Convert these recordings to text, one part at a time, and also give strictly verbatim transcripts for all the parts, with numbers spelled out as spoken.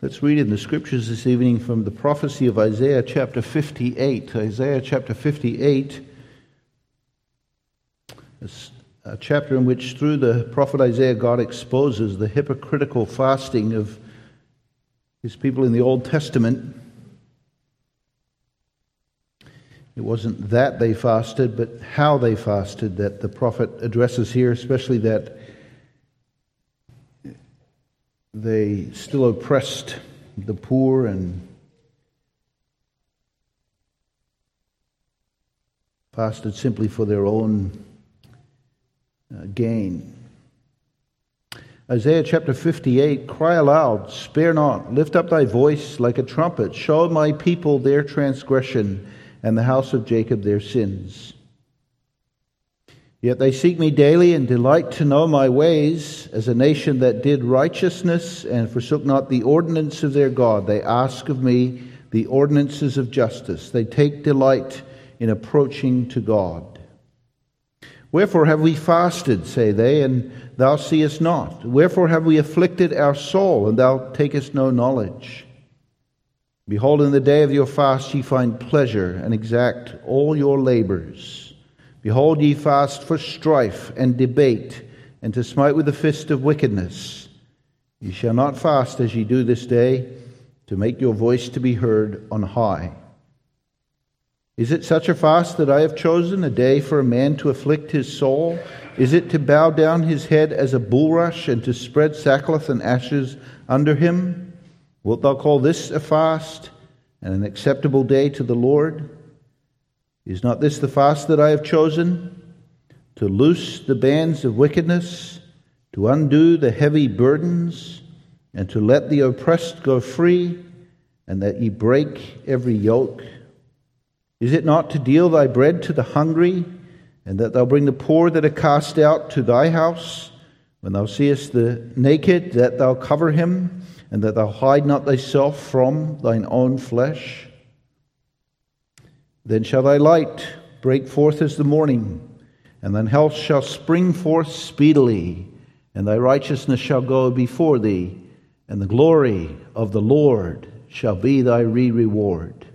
Let's read in the scriptures this evening from the prophecy of Isaiah chapter fifty-eight. Isaiah chapter fifty-eight, a chapter in which through the prophet Isaiah, God exposes the hypocritical fasting of his people in the Old Testament. It wasn't that they fasted, but how they fasted that the prophet addresses here, especially that they still oppressed the poor and fasted simply for their own gain. Isaiah chapter fifty-eight, cry aloud, spare not, lift up thy voice like a trumpet, show my people their transgression and the house of Jacob their sins. Yet they seek me daily and delight to know my ways, as a nation that did righteousness and forsook not the ordinance of their God. They ask of me the ordinances of justice. They take delight in approaching to God. Wherefore have we fasted, say they, and thou seest not? Wherefore have we afflicted our soul, and thou takest no knowledge? Behold, in the day of your fast ye find pleasure, and exact all your labors. Behold, ye fast for strife and debate, and to smite with the fist of wickedness. Ye shall not fast as ye do this day, to make your voice to be heard on high. Is it such a fast that I have chosen, a day for a man to afflict his soul? Is it to bow down his head as a bulrush, and to spread sackcloth and ashes under him? Wilt thou call this a fast, and an acceptable day to the Lord? Is not this the fast that I have chosen? To loose the bands of wickedness, to undo the heavy burdens, and to let the oppressed go free, and that ye break every yoke? Is it not to deal thy bread to the hungry, and that thou bring the poor that are cast out to thy house? When thou seest the naked, that thou cover him, and that thou hide not thyself from thine own flesh? Then shall thy light break forth as the morning, and thine health shall spring forth speedily, and thy righteousness shall go before thee, and the glory of the Lord shall be thy re-reward.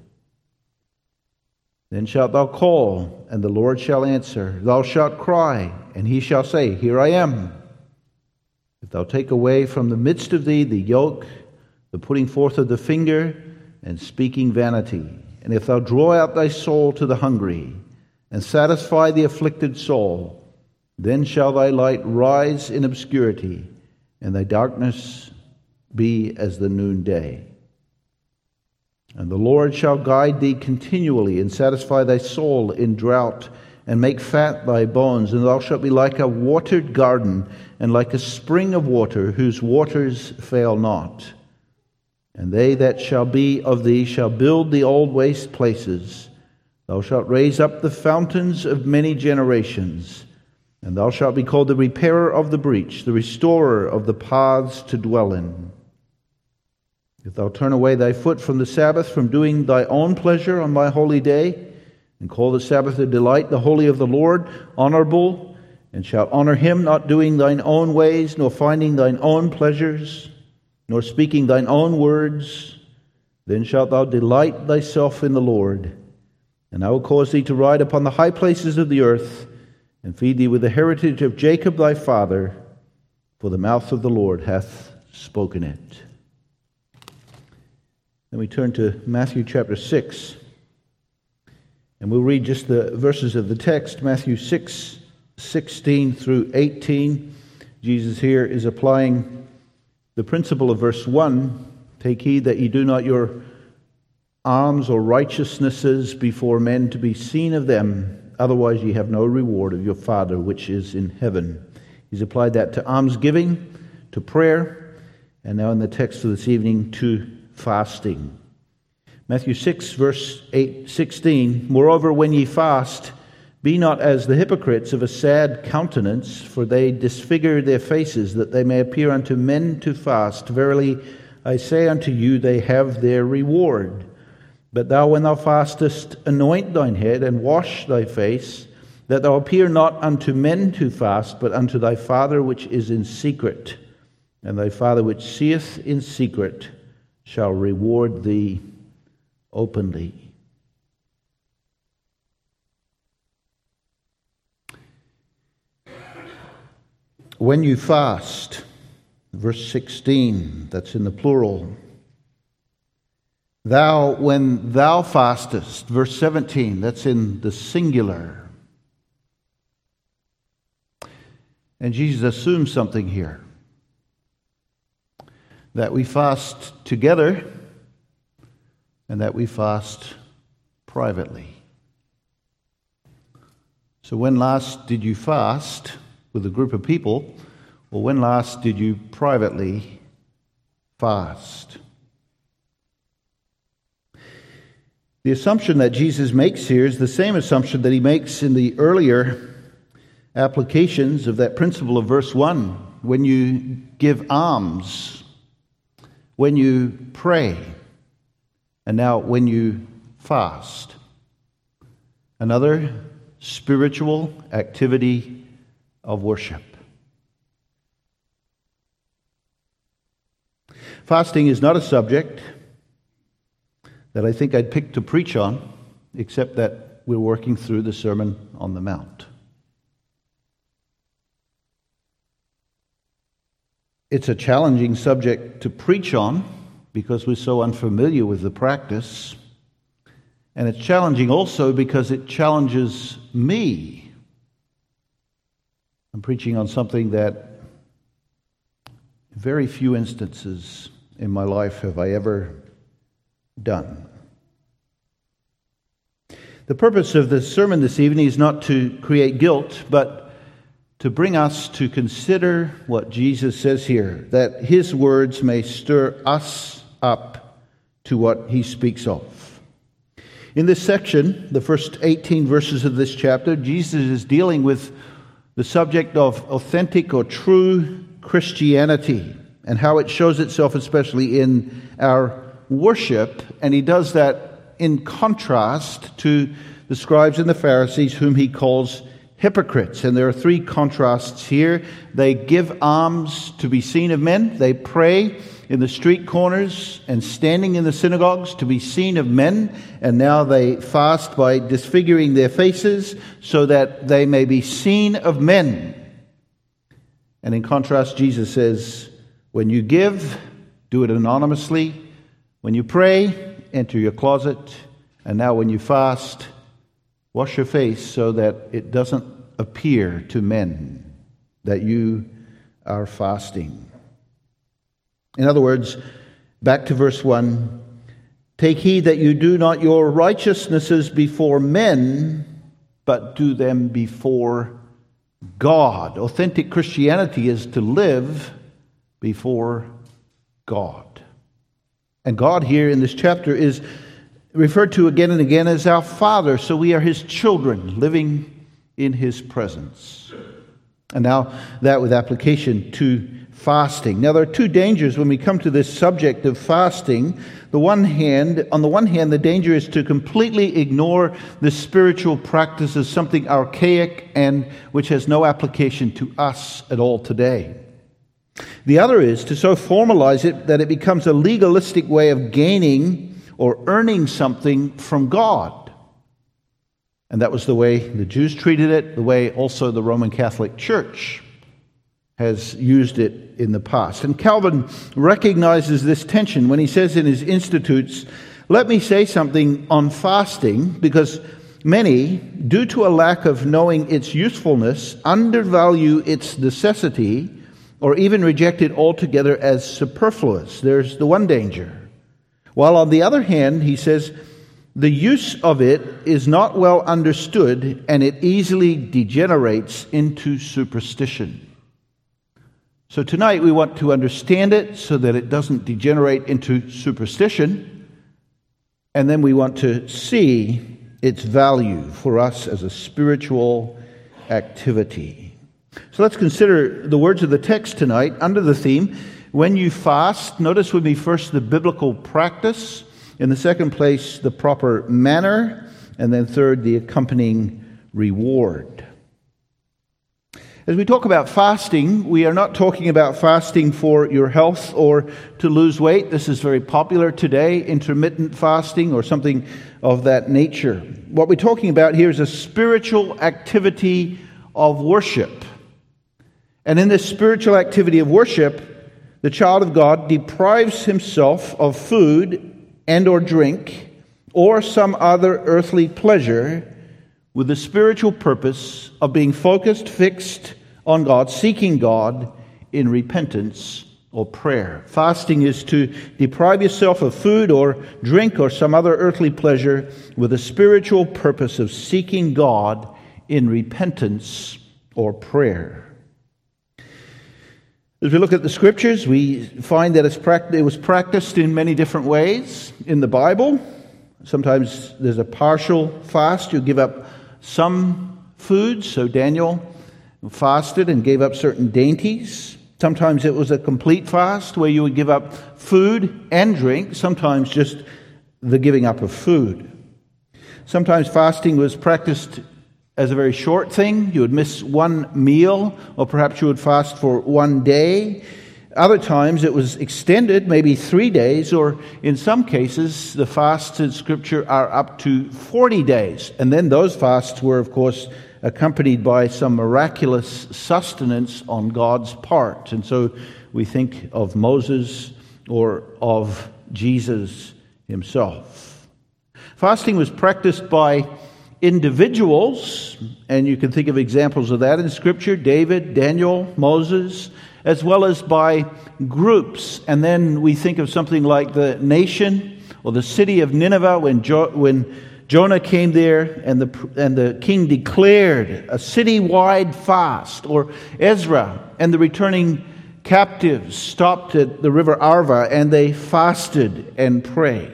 Then shalt thou call, and the Lord shall answer. Thou shalt cry, and he shall say, Here I am. If thou take away from the midst of thee the yoke, the putting forth of the finger, and speaking vanity, and if thou draw out thy soul to the hungry, and satisfy the afflicted soul, then shall thy light rise in obscurity, and thy darkness be as the noonday. And the Lord shall guide thee continually, and satisfy thy soul in drought, and make fat thy bones, and thou shalt be like a watered garden, and like a spring of water, whose waters fail not. And they that shall be of thee shall build the old waste places. Thou shalt raise up the fountains of many generations, and thou shalt be called the repairer of the breach, the restorer of the paths to dwell in. If thou turn away thy foot from the Sabbath, from doing thy own pleasure on my holy day, and call the Sabbath a delight, the holy of the Lord, honorable, and shalt honor him, not doing thine own ways, nor finding thine own pleasures, nor speaking thine own words. Then shalt thou delight thyself in the Lord, and I will cause thee to ride upon the high places of the earth, and feed thee with the heritage of Jacob thy father, for the mouth of the Lord hath spoken it. Then we turn to Matthew chapter six. And we'll read just the verses of the text, Matthew six, sixteen through eighteen. Jesus here is applying the principle of verse one, take heed that ye do not your alms or righteousnesses before men to be seen of them, otherwise ye have no reward of your Father which is in heaven. He's applied that to almsgiving, to prayer, and now in the text of this evening to fasting. Matthew six, verse eight, sixteen, moreover, when ye fast, be not as the hypocrites of a sad countenance, for they disfigure their faces, that they may appear unto men to fast. Verily, I say unto you, they have their reward. But thou, when thou fastest, anoint thine head, and wash thy face, that thou appear not unto men to fast, but unto thy Father which is in secret. And thy Father which seeth in secret shall reward thee openly. When you fast, verse sixteen, that's in the plural. Thou, when thou fastest, verse seventeen, that's in the singular. And Jesus assumes something here. That we fast together and that we fast privately. So when last did you fast with a group of people? Well, when last did you privately fast? The assumption that Jesus makes here is the same assumption that he makes in the earlier applications of that principle of verse one. When you give alms, when you pray, and now when you fast. Another spiritual activity of worship. Fasting is not a subject that I think I'd pick to preach on, except that we're working through the Sermon on the Mount. It's a challenging subject to preach on because we're so unfamiliar with the practice. And it's challenging also because it challenges me. I'm preaching on something that very few instances in my life have I ever done. The purpose of the sermon this evening is not to create guilt, but to bring us to consider what Jesus says here, that his words may stir us up to what he speaks of. In this section, the first eighteen verses of this chapter, Jesus is dealing with the subject of authentic or true Christianity and how it shows itself especially in our worship. And he does that in contrast to the scribes and the Pharisees, whom he calls hypocrites. And there are three contrasts here. They give alms to be seen of men. They pray in the street corners and standing in the synagogues to be seen of men. And now they fast by disfiguring their faces so that they may be seen of men. And in contrast, Jesus says, when you give, do it anonymously. When you pray, enter your closet. And now when you fast, wash your face so that it doesn't appear to men that you are fasting. In other words, back to verse one, take heed that you do not your righteousnesses before men, but do them before God. Authentic Christianity is to live before God. And God here in this chapter is referred to again and again as our Father, so we are his children living in his presence. And now that with application to fasting. Now there are two dangers when we come to this subject of fasting. The one hand, on the one hand, the danger is to completely ignore the spiritual practice as something archaic and which has no application to us at all today. The other is to so formalize it that it becomes a legalistic way of gaining or earning something from God. And that was the way the Jews treated it, the way also the Roman Catholic Church has used it in the past. And Calvin recognizes this tension when he says in his Institutes, let me say something on fasting, because many, due to a lack of knowing its usefulness, undervalue its necessity, or even reject it altogether as superfluous. There's the one danger. While on the other hand, he says, the use of it is not well understood and it easily degenerates into superstition. So tonight we want to understand it so that it doesn't degenerate into superstition. And then we want to see its value for us as a spiritual activity. So let's consider the words of the text tonight under the theme, when you fast. Notice with me first the biblical practice, in the second place the proper manner, and then third the accompanying reward. As we talk about fasting, we are not talking about fasting for your health or to lose weight. This is very popular today, intermittent fasting or something of that nature. What we're talking about here is a spiritual activity of worship. And in this spiritual activity of worship, the child of God deprives himself of food and or drink or some other earthly pleasure with the spiritual purpose of being focused, fixed on God, seeking God in repentance or prayer. Fasting is to deprive yourself of food or drink or some other earthly pleasure with a spiritual purpose of seeking God in repentance or prayer. As we look at the Scriptures, we find that it's pract- it was practiced in many different ways in the Bible. Sometimes there's a partial fast. You give up some food, so Daniel fasted and gave up certain dainties. Sometimes it was a complete fast where you would give up food and drink, sometimes just the giving up of food. Sometimes fasting was practiced as a very short thing. You would miss one meal, or perhaps you would fast for one day. Other times it was extended, maybe three days, or in some cases the fasts in Scripture are up to forty days. And then those fasts were, of course, accompanied by some miraculous sustenance on God's part. And so we think of Moses or of Jesus himself. Fasting was practiced by individuals, and you can think of examples of that in Scripture, David, Daniel, Moses, as well as by groups. And then we think of something like the nation or the city of Nineveh when jo- when Jonah came there and the and the king declared a city-wide fast, or Ezra and the returning captives stopped at the river Arva and they fasted and prayed.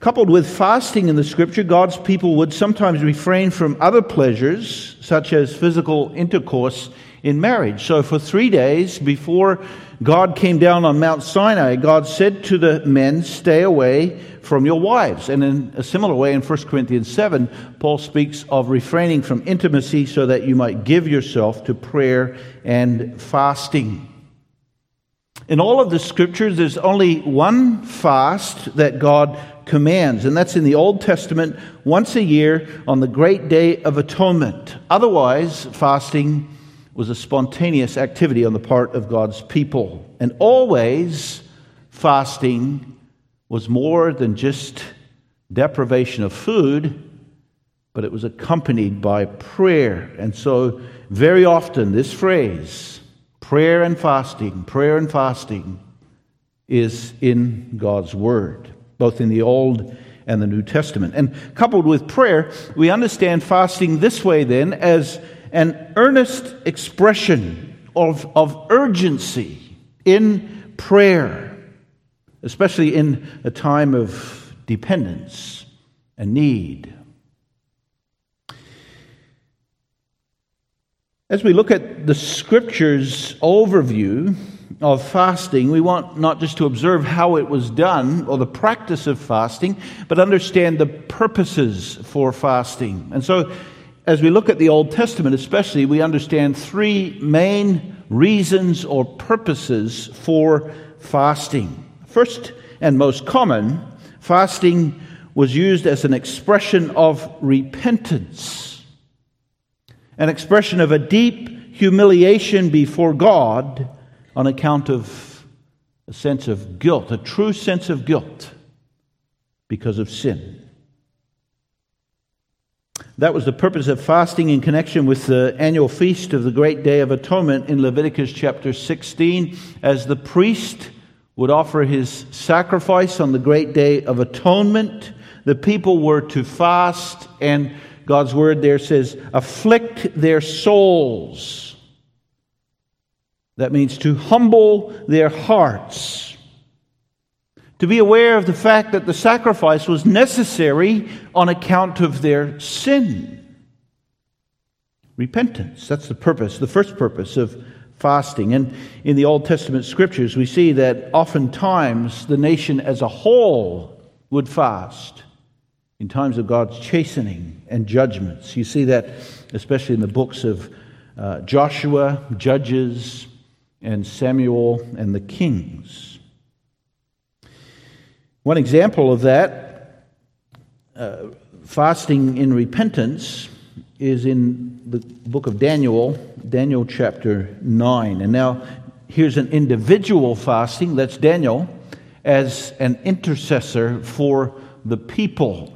Coupled with fasting in the Scripture, God's people would sometimes refrain from other pleasures, such as physical intercourse in marriage. So for three days before God came down on Mount Sinai, God said to the men, stay away from your wives. And in a similar way, in First Corinthians seven, Paul speaks of refraining from intimacy so that you might give yourself to prayer and fasting. In all of the Scriptures, there's only one fast that God commands, and that's in the Old Testament, once a year on the Great Day of Atonement. Otherwise, fasting was a spontaneous activity on the part of God's people. And always, fasting was more than just deprivation of food, but it was accompanied by prayer. And so, very often, this phrase, prayer and fasting, prayer and fasting, is in God's Word, both in the Old and the New Testament. And coupled with prayer, we understand fasting this way then as an earnest expression of, of urgency in prayer, especially in a time of dependence and need. As we look at the Scriptures' overview of fasting, we want not just to observe how it was done or the practice of fasting, but understand the purposes for fasting. And so, as we look at the Old Testament especially, we understand three main reasons or purposes for fasting. First and most common, fasting was used as an expression of repentance, an expression of a deep humiliation before God on account of a sense of guilt, a true sense of guilt because of sin. That was the purpose of fasting in connection with the annual feast of the Great Day of Atonement in Leviticus chapter sixteen, as the priest would offer his sacrifice on the Great Day of Atonement. The people were to fast, and God's Word there says, afflict their souls. That means to humble their hearts, to be aware of the fact that the sacrifice was necessary on account of their sin. Repentance, that's the purpose, the first purpose of fasting. And in the Old Testament Scriptures, we see that oftentimes the nation as a whole would fast in times of God's chastening and judgments. You see that especially in the books of uh, Joshua, Judges, and Samuel, and the Kings. One example of that, uh, fasting in repentance, is in the book of Daniel, Daniel chapter nine. And now here's an individual fasting, that's Daniel, as an intercessor for the people.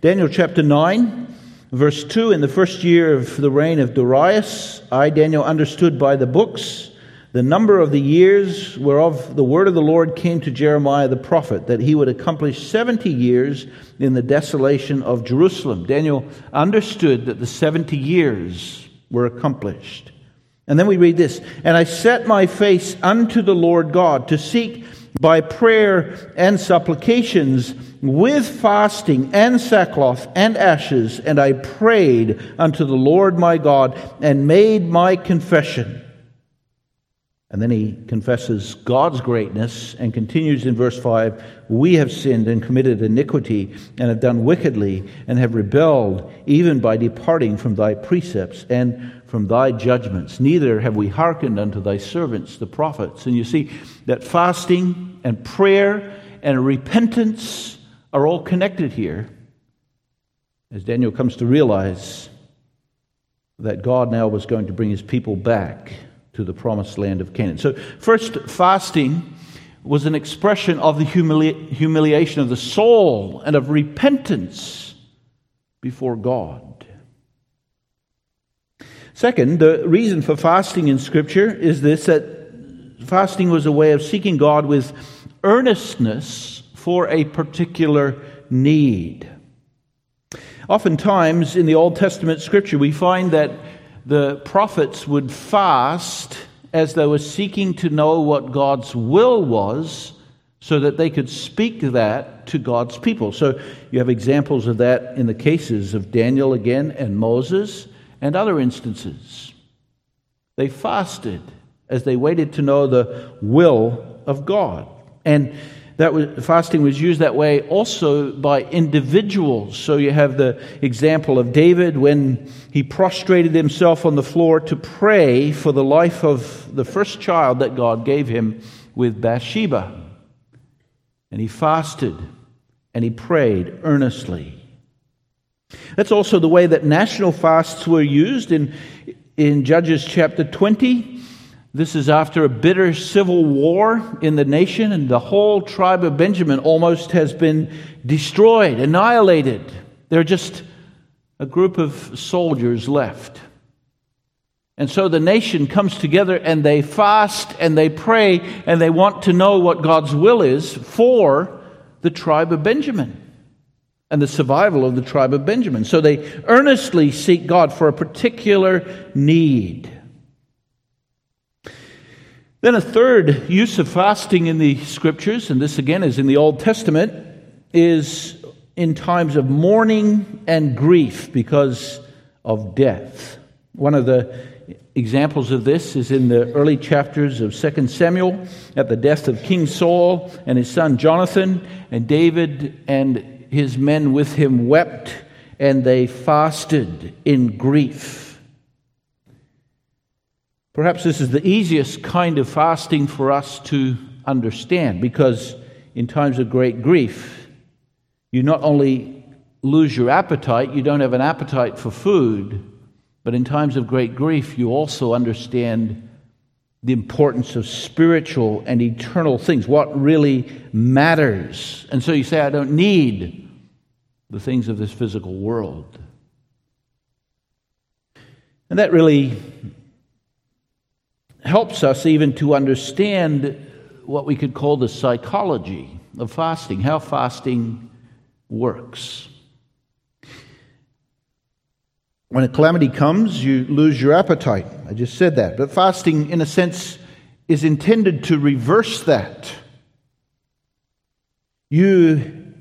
Daniel chapter nine, verse two, in the first year of the reign of Darius, I, Daniel, understood by the books the number of the years whereof the word of the Lord came to Jeremiah the prophet, that he would accomplish seventy years in the desolation of Jerusalem. Daniel understood that the seventy years were accomplished. And then we read this, and I set my face unto the Lord God to seek by prayer and supplications with fasting and sackcloth and ashes, and I prayed unto the Lord my God and made my confession. And then he confesses God's greatness and continues in verse five, we have sinned and committed iniquity and have done wickedly and have rebelled even by departing from thy precepts and from thy judgments. Neither have we hearkened unto thy servants, the prophets. And you see that fasting and prayer and repentance are all connected here, as Daniel comes to realize that God now was going to bring his people back to the promised land of Canaan. So first, fasting was an expression of the humili- humiliation of the soul and of repentance before God. Second, the reason for fasting in Scripture is this, that fasting was a way of seeking God with earnestness for a particular need. Oftentimes in the Old Testament Scripture we find that the prophets would fast as they were seeking to know what God's will was so that they could speak that to God's people. So you have examples of that in the cases of Daniel again and Moses and other instances. They fasted as they waited to know the will of God. And that was, fasting was used that way also by individuals. So you have the example of David when he prostrated himself on the floor to pray for the life of the first child that God gave him with Bathsheba. And he fasted and he prayed earnestly. That's also the way that national fasts were used in, in Judges chapter twenty. This is after a bitter civil war in the nation, and the whole tribe of Benjamin almost has been destroyed, annihilated. There are just a group of soldiers left. And so the nation comes together and they fast and they pray and they want to know what God's will is for the tribe of Benjamin and the survival of the tribe of Benjamin. So they earnestly seek God for a particular need. Then a third use of fasting in the Scriptures, and this again is in the Old Testament, is in times of mourning and grief because of death. One of the examples of this is in the early chapters of Second Samuel, at the death of King Saul and his son Jonathan, and David and his men with him wept, and they fasted in grief. Perhaps this is the easiest kind of fasting for us to understand, because in times of great grief, you not only lose your appetite, you don't have an appetite for food, but in times of great grief, you also understand the importance of spiritual and eternal things, what really matters. And so you say, I don't need the things of this physical world. And that really helps us even to understand what we could call the psychology of fasting, how fasting works. When a calamity comes, you lose your appetite. I just said that. But fasting, in a sense, is intended to reverse that. You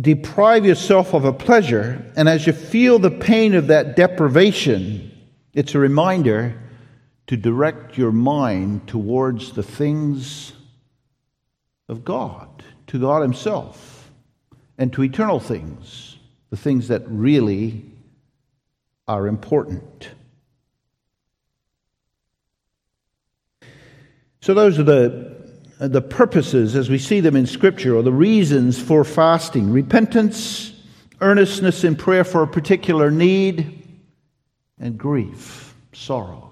deprive yourself of a pleasure, and as you feel the pain of that deprivation, it's a reminder to direct your mind towards the things of God, to God Himself, and to eternal things, the things that really are important. So those are the the purposes as we see them in Scripture, or the reasons for fasting: repentance, earnestness in prayer for a particular need, and grief, sorrow.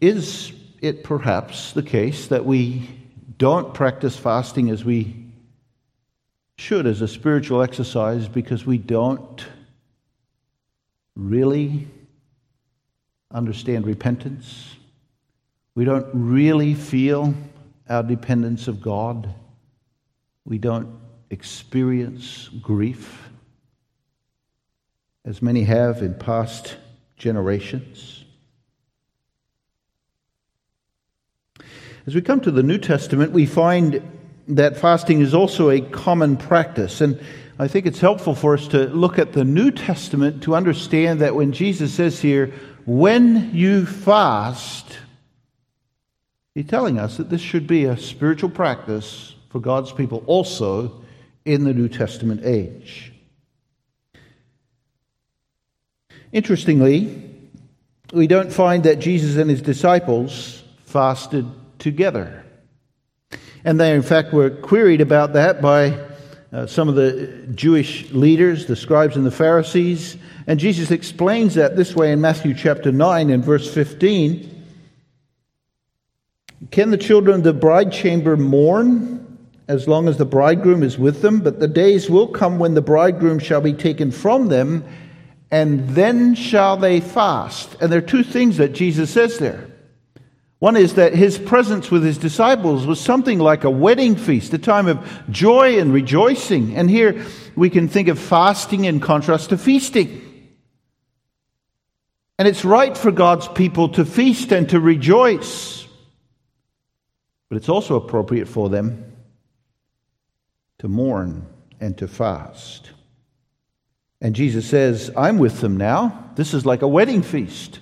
Is it perhaps the case that we don't practice fasting as we should as a spiritual exercise because we don't really understand repentance? We don't really feel our dependence of God. We don't experience grief, as many have in past generations. As we come to the New Testament, we find that fasting is also a common practice, and I think it's helpful for us to look at the New Testament to understand that when Jesus says here, when you fast, he's telling us that this should be a spiritual practice for God's people also in the New Testament age. Interestingly, we don't find that Jesus and his disciples fasted together. And they, in fact, were queried about that by Uh, some of the Jewish leaders, the scribes and the Pharisees. And Jesus explains that this way in Matthew chapter nine and verse fifteen. Can the children of the bride chamber mourn as long as the bridegroom is with them? But the days will come when the bridegroom shall be taken from them, and then shall they fast. And there are two things that Jesus says there. One is that his presence with his disciples was something like a wedding feast, a time of joy and rejoicing. And here we can think of fasting in contrast to feasting. And it's right for God's people to feast and to rejoice, but it's also appropriate for them to mourn and to fast. And Jesus says, I'm with them now. This is like a wedding feast.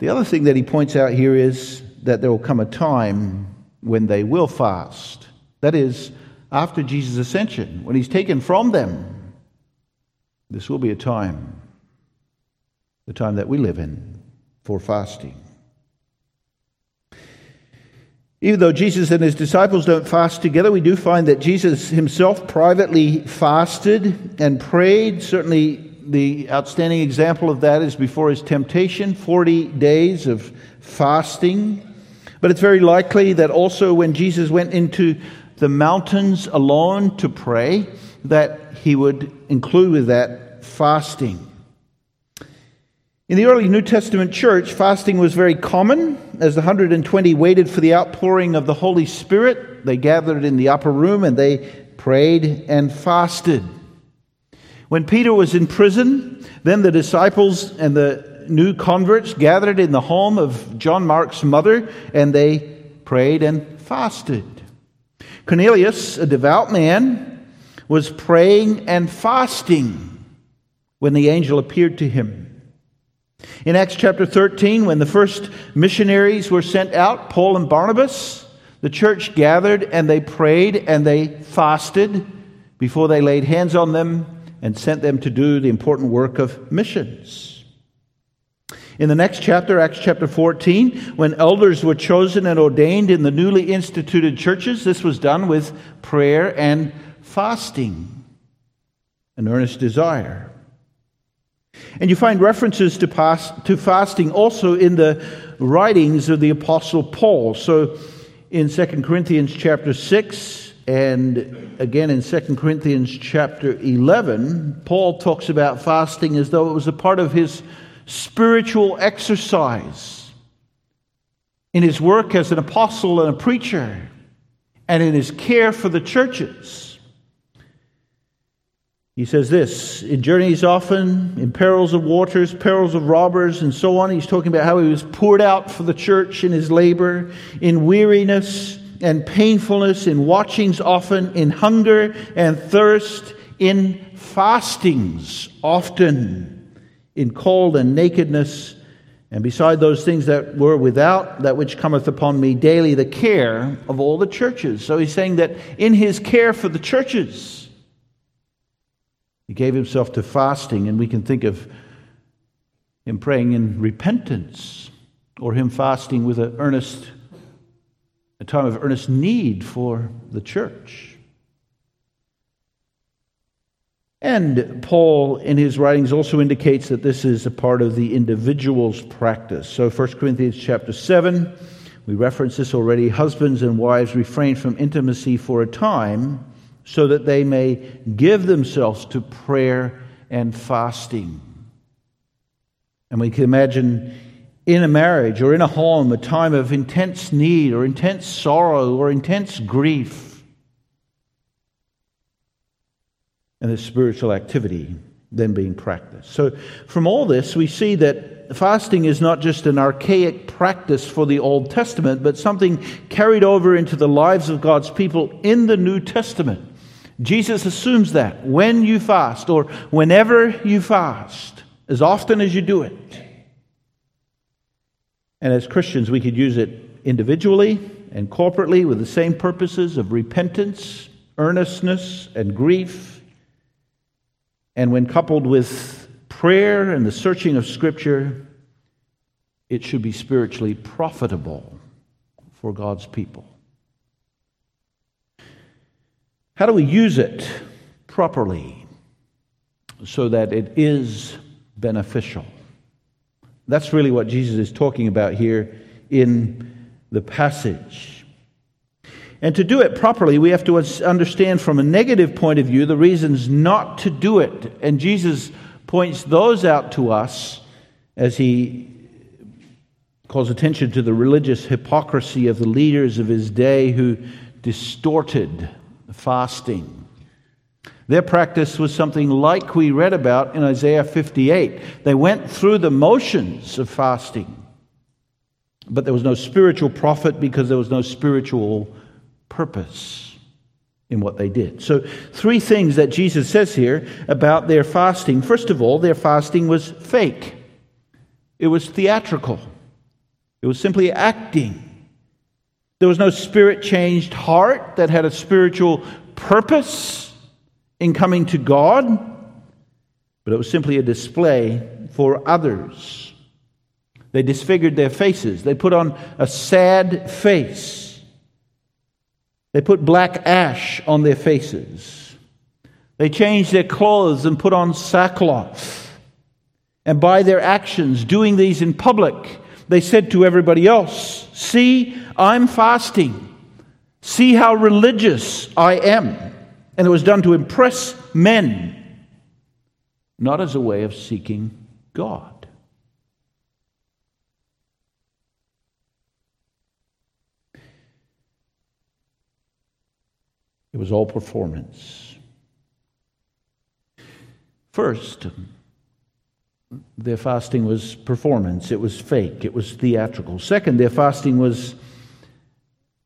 The other thing that he points out here is that there will come a time when they will fast. That is, after Jesus' ascension, when he's taken from them, this will be a time, the time that we live in, for fasting. Even though Jesus and his disciples don't fast together, we do find that Jesus himself privately fasted and prayed. Certainly, the outstanding example of that is before his temptation, forty days of fasting. But it's very likely that also when Jesus went into the mountains alone to pray, that he would include with that fasting. In the early New Testament church, fasting was very common. As the one hundred twenty waited for the outpouring of the Holy Spirit, they gathered in the upper room and they prayed and fasted. When Peter was in prison, then the disciples and the new converts gathered in the home of John Mark's mother, and they prayed and fasted. Cornelius, a devout man, was praying and fasting when the angel appeared to him. In Acts chapter thirteen, when the first missionaries were sent out, Paul and Barnabas, the church gathered and they prayed and they fasted before they laid hands on them and sent them to do the important work of missions. In the next chapter, Acts chapter fourteen, when elders were chosen and ordained in the newly instituted churches, this was done with prayer and fasting, an earnest desire. And you find references to, past, to fasting also in the writings of the Apostle Paul. So in Second Corinthians chapter six, and again in Second Corinthians chapter eleven, Paul talks about fasting as though it was a part of his spiritual exercise in his work as an apostle and a preacher and in his care for the churches. He says this, in journeys often, in perils of waters, perils of robbers, and so on. He's talking about how he was poured out for the church in his labor, in weariness and painfulness, in watchings often, in hunger and thirst, in fastings often, in cold and nakedness And beside those things that were without, that which cometh upon me daily, the care of all the churches. So he's saying that in his care for the churches, he gave himself to fasting. And we can think of him praying in repentance, or him fasting with an earnest, a time of earnest need for the church. And Paul, in his writings, also indicates that this is a part of the individual's practice. So First Corinthians chapter seven, we referenced this already. Husbands and wives refrain from intimacy for a time so that they may give themselves to prayer and fasting. And we can imagine in a marriage or in a home a time of intense need or intense sorrow or intense grief. And this spiritual activity then being practiced. So from all this, we see that fasting is not just an archaic practice for the Old Testament, but something carried over into the lives of God's people in the New Testament. Jesus assumes that when you fast, or whenever you fast, as often as you do it. And as Christians, we could use it individually and corporately with the same purposes of repentance, earnestness, and grief. And when coupled with prayer and the searching of Scripture, it should be spiritually profitable for God's people. How do we use it properly so that it is beneficial? That's really what Jesus is talking about here in the passage. And to do it properly, we have to understand from a negative point of view the reasons not to do it. And Jesus points those out to us as he calls attention to the religious hypocrisy of the leaders of his day who distorted fasting. Their practice was something like we read about in Isaiah fifty-eight. They went through the motions of fasting, but there was no spiritual profit because there was no spiritual purpose in what they did. So three things that Jesus says here about their fasting. First of all, their fasting was fake. It was theatrical. It was simply acting. There was no spirit-changed heart that had a spiritual purpose in coming to God, but it was simply a display for others. They disfigured their faces. They put on a sad face. They put black ash on their faces. They changed their clothes and put on sackcloth. And by their actions, doing these in public, they said to everybody else, "See, I'm fasting. See how religious I am." And it was done to impress men, not as a way of seeking God. It was all performance. First, their fasting was performance. It was fake. It was theatrical. Second, their fasting was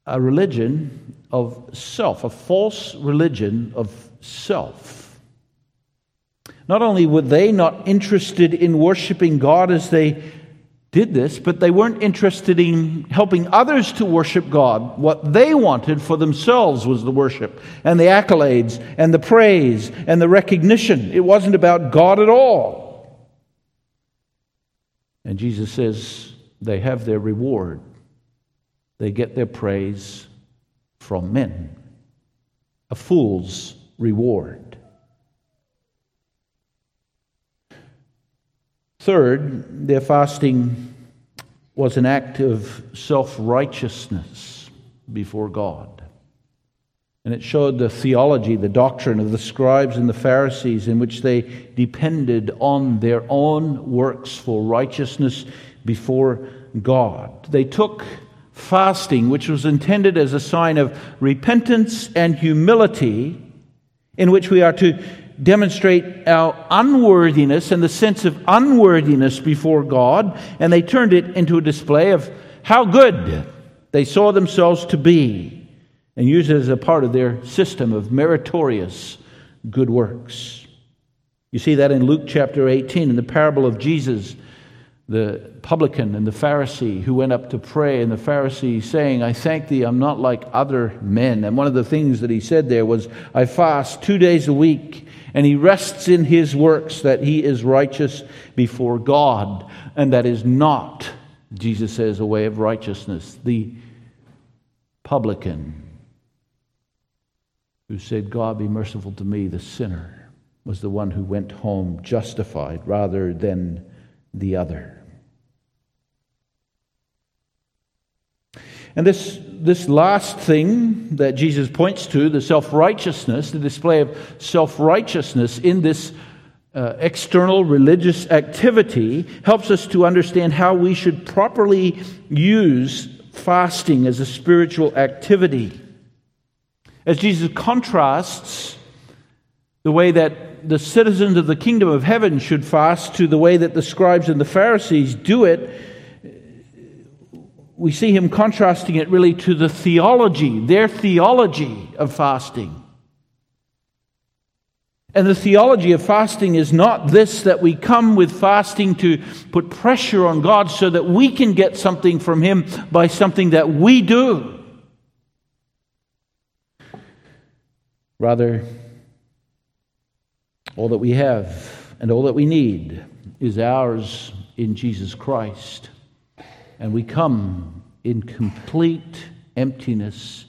a religion of self, a false religion of self. Not only were they not interested in worshiping God as they did this, but they weren't interested in helping others to worship God. What they wanted for themselves was the worship and the accolades and the praise and the recognition. It wasn't about God at all. And Jesus says they have their reward. They get their praise from men. A fool's reward. Third, their fasting was an act of self-righteousness before God. And it showed the theology, the doctrine of the scribes and the Pharisees, in which they depended on their own works for righteousness before God. They took fasting, which was intended as a sign of repentance and humility, in which we are to demonstrate our unworthiness and the sense of unworthiness before God, and they turned it into a display of how good they saw themselves to be, and used it as a part of their system of meritorious good works. You see that in Luke chapter eighteen, in the parable of Jesus, the publican and the Pharisee who went up to pray, and the Pharisee saying, I thank thee, I'm not like other men. And one of the things that he said there was, I fast two days a week, and he rests in his works that he is righteous before God. And that is not, Jesus says, a way of righteousness. The publican who said, God be merciful to me, the sinner, was the one who went home justified rather than the other. And this this last thing that Jesus points to, the self-righteousness, the display of self-righteousness in this uh, external religious activity, helps us to understand how we should properly use fasting as a spiritual activity. As Jesus contrasts the way that the citizens of the kingdom of heaven should fast to the way that the scribes and the Pharisees do it, we see him contrasting it really to the theology, their theology of fasting. And the theology of fasting is not this, that we come with fasting to put pressure on God so that we can get something from him by something that we do. Rather, all that we have and all that we need is ours in Jesus Christ. And we come in complete emptiness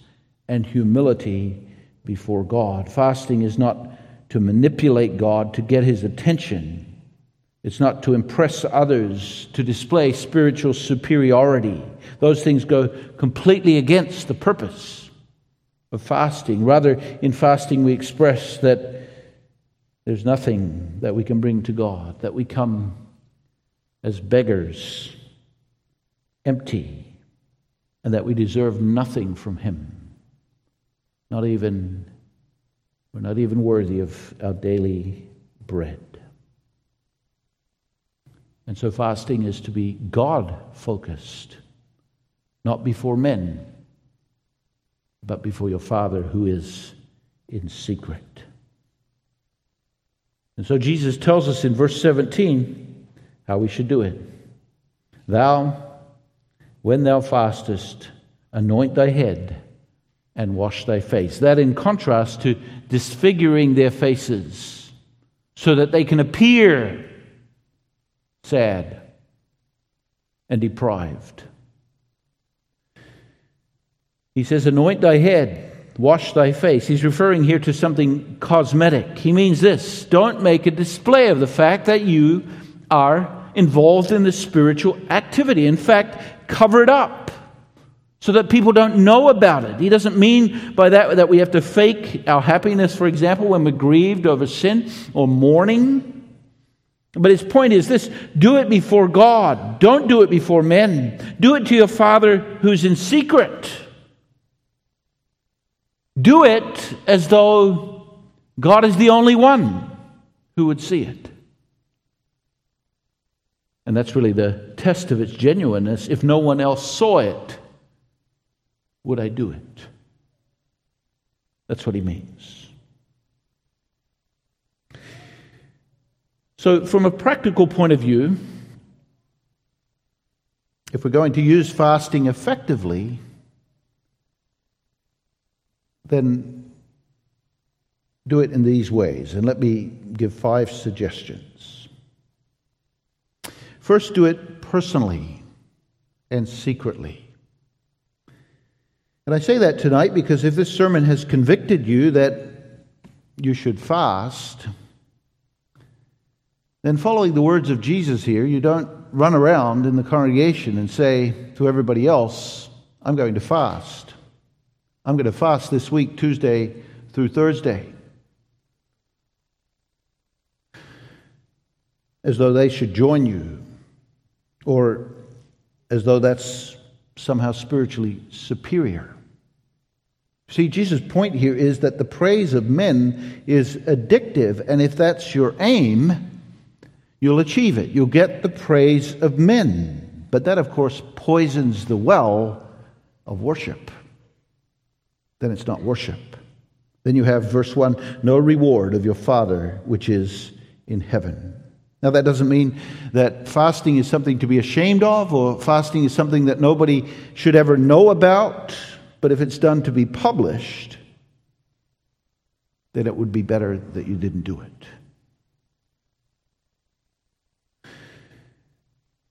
and humility before God. Fasting is not to manipulate God to get his attention. It's not to impress others, to display spiritual superiority. Those things go completely against the purpose of fasting. Rather, in fasting we express that there's nothing that we can bring to God, that we come as beggars, empty, and that we deserve nothing from him. Not even, we're not even worthy of our daily bread. And so fasting is to be God-focused, not before men, but before your Father who is in secret. And so Jesus tells us in verse seventeen how we should do it. Thou, when thou fastest, anoint thy head and wash thy face. That in contrast to disfiguring their faces so that they can appear sad and deprived. He says, anoint thy head, wash thy face. He's referring here to something cosmetic. He means this: don't make a display of the fact that you are involved in the spiritual activity. In fact, cover it up so that people don't know about it. He doesn't mean by that that we have to fake our happiness, for example, when we're grieved over sin or mourning. But his point is this: do it before God. Don't do it before men. Do it to your Father who's in secret. Do it as though God is the only one who would see it. And that's really the test of its genuineness. If no one else saw it, would I do it? That's what he means. So from a practical point of view, if we're going to use fasting effectively, then do it in these ways. And let me give five suggestions. First, do it personally and secretly. And I say that tonight because if this sermon has convicted you that you should fast, then following the words of Jesus here, you don't run around in the congregation and say to everybody else, I'm going to fast. I'm going to fast this week, Tuesday through Thursday, as though they should join you, or as though that's somehow spiritually superior. See, Jesus' point here is that the praise of men is addictive, and if that's your aim, you'll achieve it. You'll get the praise of men. But that, of course, poisons the well of worship. Then it's not worship. Then you have verse one, no reward of your Father which is in heaven. Now, that doesn't mean that fasting is something to be ashamed of, or fasting is something that nobody should ever know about. But if it's done to be published, then it would be better that you didn't do it.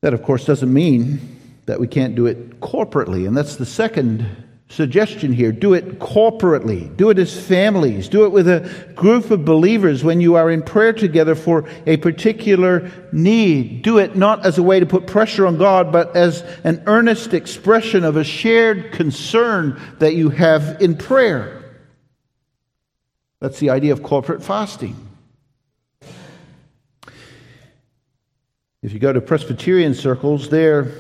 That, of course, doesn't mean that we can't do it corporately. And that's the second suggestion here. Do it corporately. Do it as families. Do it with a group of believers when you are in prayer together for a particular need. Do it not as a way to put pressure on God, but as an earnest expression of a shared concern that you have in prayer. That's the idea of corporate fasting. If you go to Presbyterian circles, there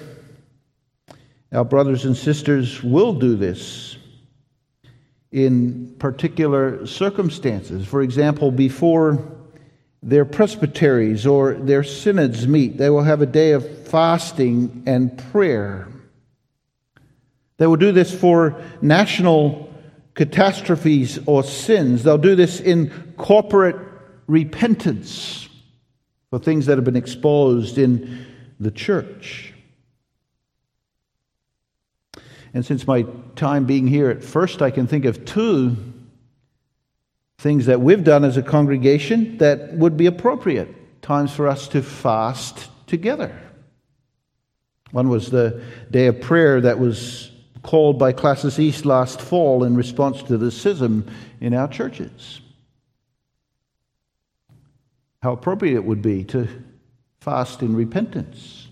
our brothers and sisters will do this in particular circumstances. For example, before their presbyteries or their synods meet, they will have a day of fasting and prayer. They will do this for national catastrophes or sins. They'll do this in corporate repentance for things that have been exposed in the church. And since my time being here at First, I can think of two things that we've done as a congregation that would be appropriate times for us to fast together. One was the day of prayer that was called by Classis East last fall in response to the schism in our churches. How appropriate it would be to fast in repentance.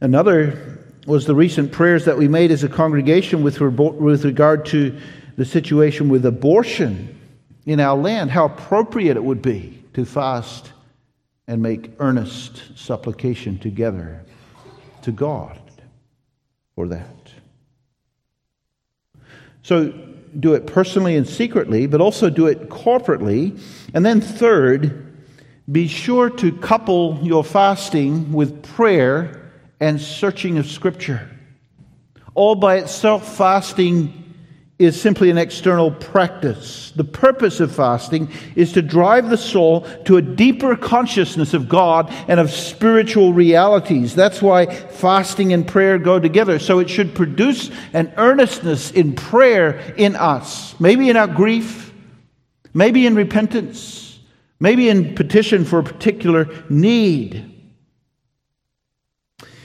Another was the recent prayers that we made as a congregation with with regard to the situation with abortion in our land. How appropriate it would be to fast and make earnest supplication together to God for that. So do it personally and secretly, but also do it corporately. And then third, be sure to couple your fasting with prayer and searching of Scripture. All by itself, fasting is simply an external practice. The purpose of fasting is to drive the soul to a deeper consciousness of God and of spiritual realities. That's why fasting and prayer go together. So it should produce an earnestness in prayer in us, maybe in our grief, maybe in repentance, maybe in petition for a particular need.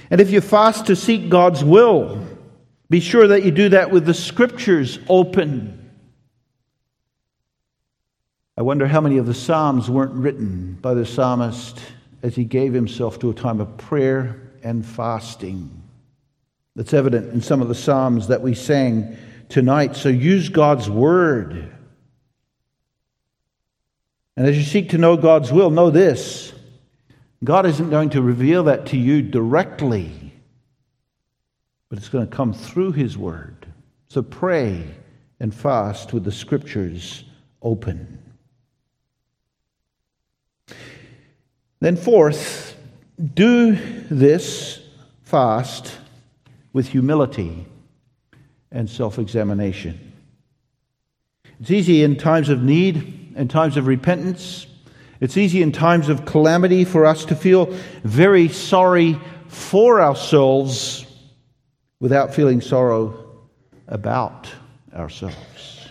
And if you fast to seek God's will, be sure that you do that with the Scriptures open. I wonder how many of the Psalms weren't written by the psalmist as he gave himself to a time of prayer and fasting. That's evident in some of the Psalms that we sang tonight. So use God's Word. And as you seek to know God's will, know this: God isn't going to reveal that to you directly, but it's going to come through His Word. So pray and fast with the Scriptures open. Then fourth, do this fast with humility and self-examination. It's easy in times of need and times of repentance. It's easy in times of calamity for us to feel very sorry for ourselves without feeling sorrow about ourselves.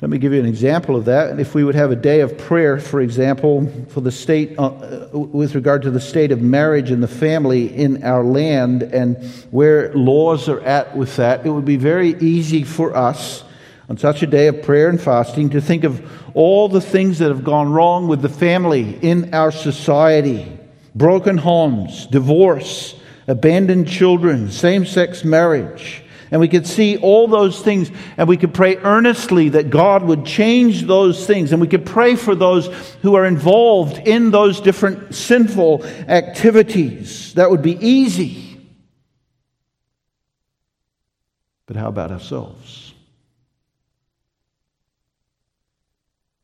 Let me give you an example of that. And if we would have a day of prayer, for example, for the state uh, with regard to the state of marriage and the family in our land and where laws are at with that, it would be very easy for us on such a day of prayer and fasting to think of all the things that have gone wrong with the family in our society. Broken homes, divorce, abandoned children, same-sex marriage. And we could see all those things, and we could pray earnestly that God would change those things. And we could pray for those who are involved in those different sinful activities. That would be easy. But how about ourselves?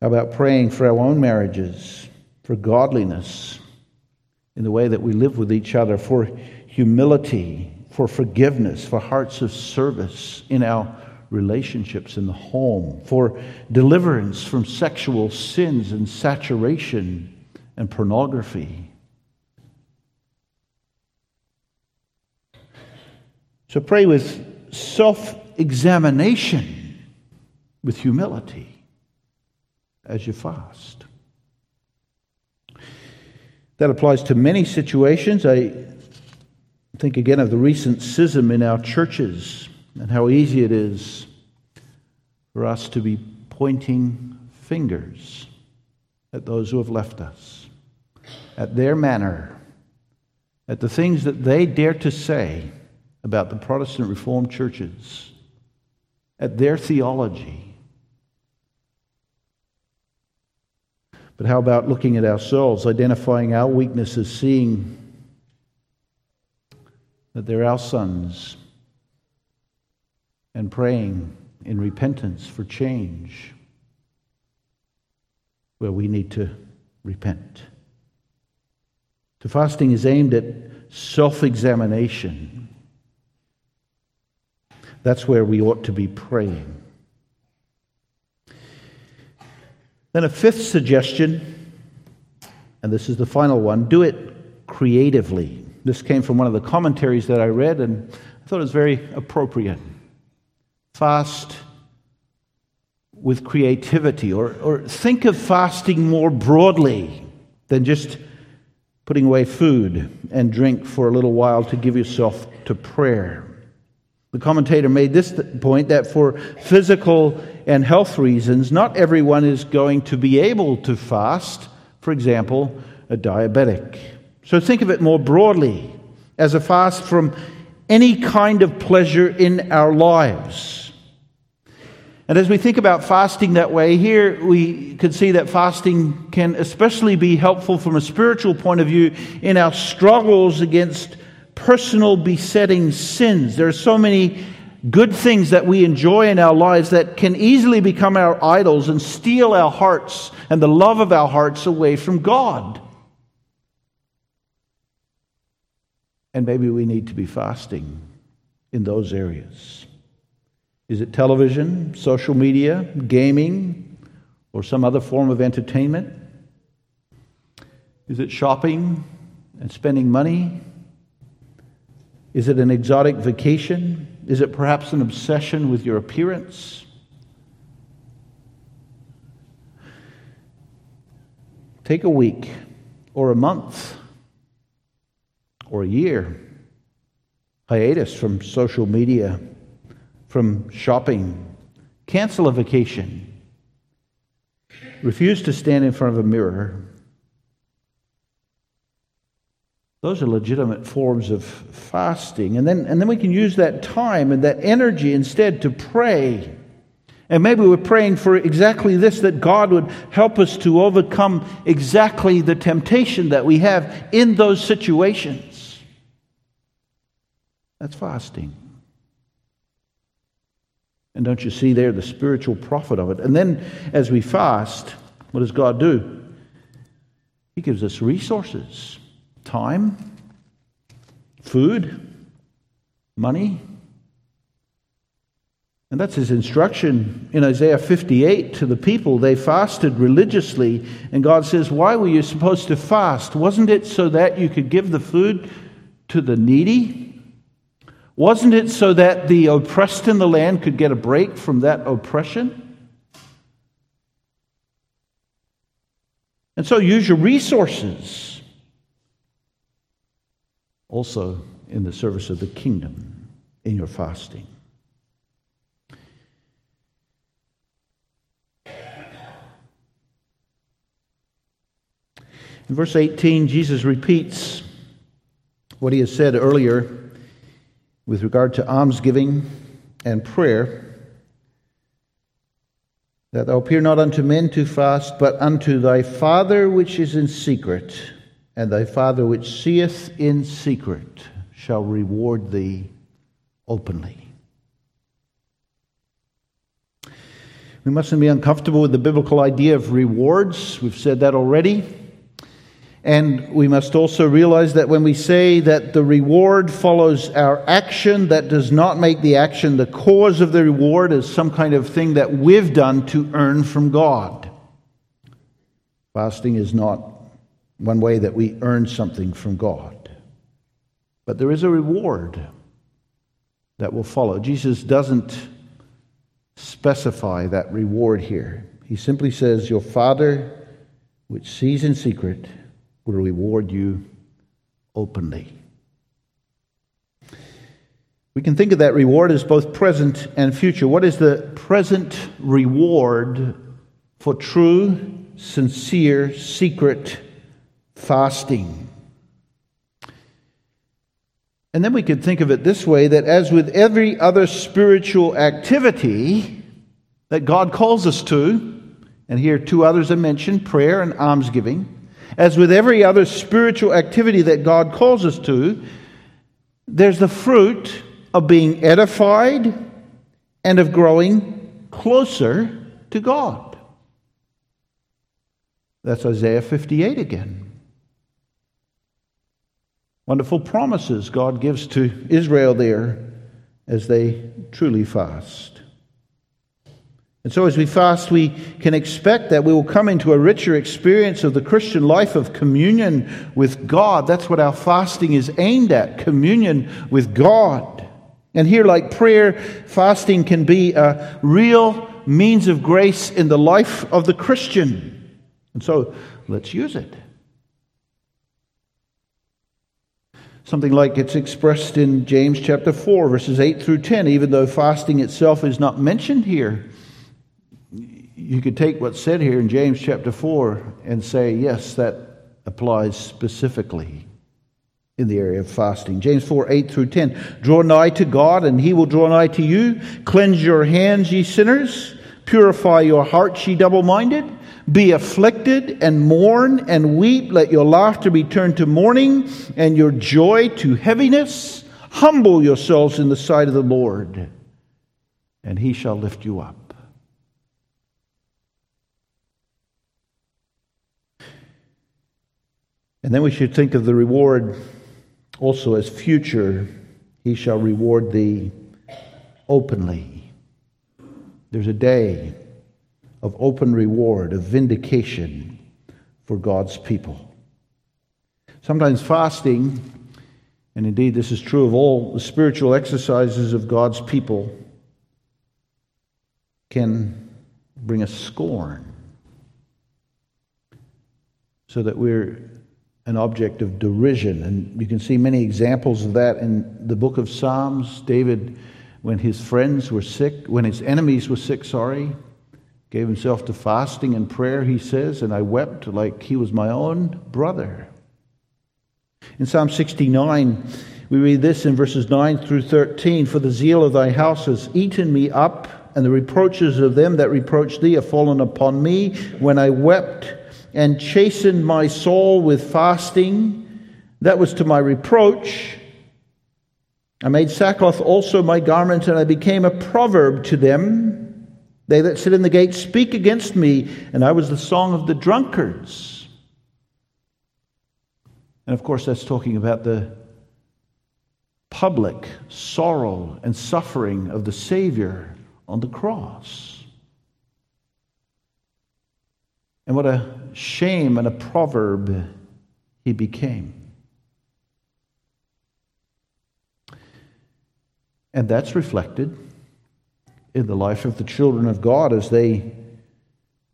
How about praying for our own marriages, for godliness, in the way that we live with each other, for humility, for forgiveness, for hearts of service in our relationships in the home, for deliverance from sexual sins and saturation and pornography. So pray with self-examination, with humility, as you fast. That applies to many situations. I think again of the recent schism in our churches and how easy it is for us to be pointing fingers at those who have left us, at their manner, at the things that they dare to say about the Protestant Reformed churches, at their theology. But how about looking at ourselves, identifying our weaknesses, seeing that they're our sins, and praying in repentance for change where we need to repent. So fasting is aimed at self-examination. That's where we ought to be praying. Then a fifth suggestion, and this is the final one, do it creatively. This came from one of the commentaries that I read, and I thought it was very appropriate. Fast with creativity, or, or think of fasting more broadly than just putting away food and drink for a little while to give yourself to prayer. The commentator made this point, that for physical and health reasons, not everyone is going to be able to fast, for example, a diabetic. So think of it more broadly as a fast from any kind of pleasure in our lives. And as we think about fasting that way, here we could see that fasting can especially be helpful from a spiritual point of view in our struggles against personal besetting sins. There are so many good things that we enjoy in our lives that can easily become our idols and steal our hearts and the love of our hearts away from God. And maybe we need to be fasting in those areas. Is it television, social media, gaming, or some other form of entertainment? Is it shopping and spending money? Is it an exotic vacation? Is it perhaps an obsession with your appearance? Take a week or a month or a year hiatus from social media, from shopping. Cancel a vacation. Refuse to stand in front of a mirror. Those are legitimate forms of fasting. And then, and then we can use that time and that energy instead to pray. And maybe we're praying for exactly this, that God would help us to overcome exactly the temptation that we have in those situations. That's fasting. And don't you see there the spiritual profit of it? And then as we fast, what does God do? He gives us resources. Time, food, money. And that's his instruction in Isaiah fifty-eight to the people. They fasted religiously, and God says, why were you supposed to fast? Wasn't it so that you could give the food to the needy? Wasn't it so that the oppressed in the land could get a break from that oppression? And so use your resources. Also in the service of the kingdom, in your fasting. In verse eighteen, Jesus repeats what he has said earlier with regard to almsgiving and prayer, that thou appear not unto men to fast, but unto thy Father which is in secret, and thy Father which seeth in secret shall reward thee openly. We mustn't be uncomfortable with the biblical idea of rewards. We've said that already. And we must also realize that when we say that the reward follows our action, that does not make the action the cause of the reward as some kind of thing that we've done to earn from God. Fasting is not one way that we earn something from God. But there is a reward that will follow. Jesus doesn't specify that reward here. He simply says, your Father, which sees in secret, will reward you openly. We can think of that reward as both present and future. What is the present reward for true, sincere, secret fasting? And then we could think of it this way, that as with every other spiritual activity that God calls us to, and here two others are mentioned, prayer and almsgiving, as with every other spiritual activity that God calls us to, there's the fruit of being edified and of growing closer to God. That's Isaiah fifty-eight again. Wonderful promises God gives to Israel there as they truly fast. And so as we fast, we can expect that we will come into a richer experience of the Christian life of communion with God. That's what our fasting is aimed at, communion with God. And here, like prayer, fasting can be a real means of grace in the life of the Christian. And so let's use it. Something like it's expressed in James chapter four, verses eight through ten, even though fasting itself is not mentioned here. You could take what's said here in James chapter four and say, yes, that applies specifically in the area of fasting. James four, eight through ten. Draw nigh to God, and he will draw nigh to you. Cleanse your hands, ye sinners. Purify your hearts, ye double-minded. Be afflicted, and mourn, and weep. Let your laughter be turned to mourning, and your joy to heaviness. Humble yourselves in the sight of the Lord, and he shall lift you up. And then we should think of the reward also as future. He shall reward thee openly. There's a day of open reward, of vindication for God's people. Sometimes fasting, and indeed this is true of all the spiritual exercises of God's people, can bring us scorn, so that we're an object of derision. And you can see many examples of that in the book of Psalms. David, when his friends were sick, when his enemies were sick, sorry, gave himself to fasting and prayer, he says, and I wept like he was my own brother. In Psalm sixty-nine, we read this in verses nine through thirteen, for the zeal of thy house has eaten me up, and the reproaches of them that reproach thee have fallen upon me. When I wept and chastened my soul with fasting, that was to my reproach. I made sackcloth also my garments, and I became a proverb to them. They that sit in the gate speak against me, and I was the song of the drunkards. And of course, that's talking about the public sorrow and suffering of the Savior on the cross. And what a shame and a proverb he became. And that's reflected in the life of the children of God as they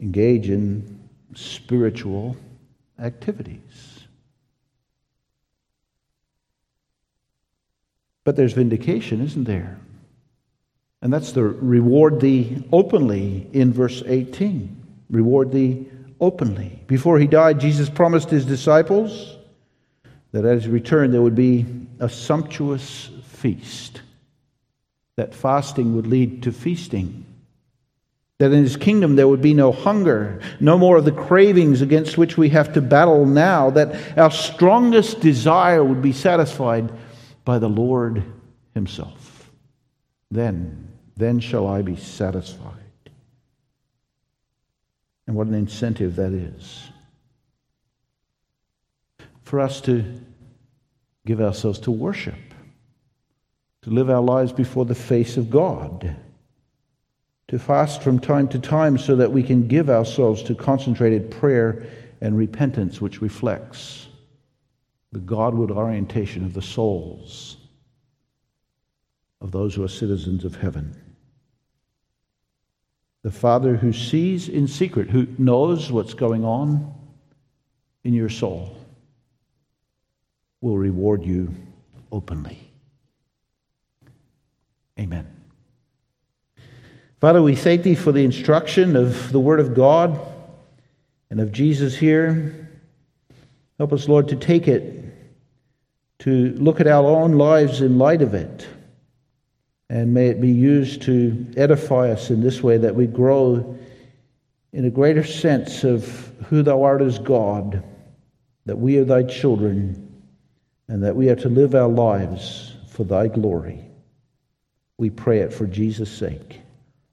engage in spiritual activities. But there's vindication, isn't there? And that's the reward thee openly in verse eighteen. Reward thee openly. Before he died, Jesus promised his disciples that at his return there would be a sumptuous feast, that fasting would lead to feasting, that in his kingdom there would be no hunger, no more of the cravings against which we have to battle now, that our strongest desire would be satisfied by the Lord himself. Then, then shall I be satisfied. And what an incentive that is. for us to give ourselves to worship, to live our lives before the face of God, to fast from time to time so that we can give ourselves to concentrated prayer and repentance, which reflects the Godward orientation of the souls of those who are citizens of heaven. The Father who sees in secret, who knows what's going on in your soul, will reward you openly. Amen. Father, we thank Thee for the instruction of the Word of God and of Jesus here. Help us, Lord, to take it, to look at our own lives in light of it. And may it be used to edify us in this way, that we grow in a greater sense of who Thou art as God, that we are Thy children, and that we are to live our lives for Thy glory. We pray it for Jesus' sake.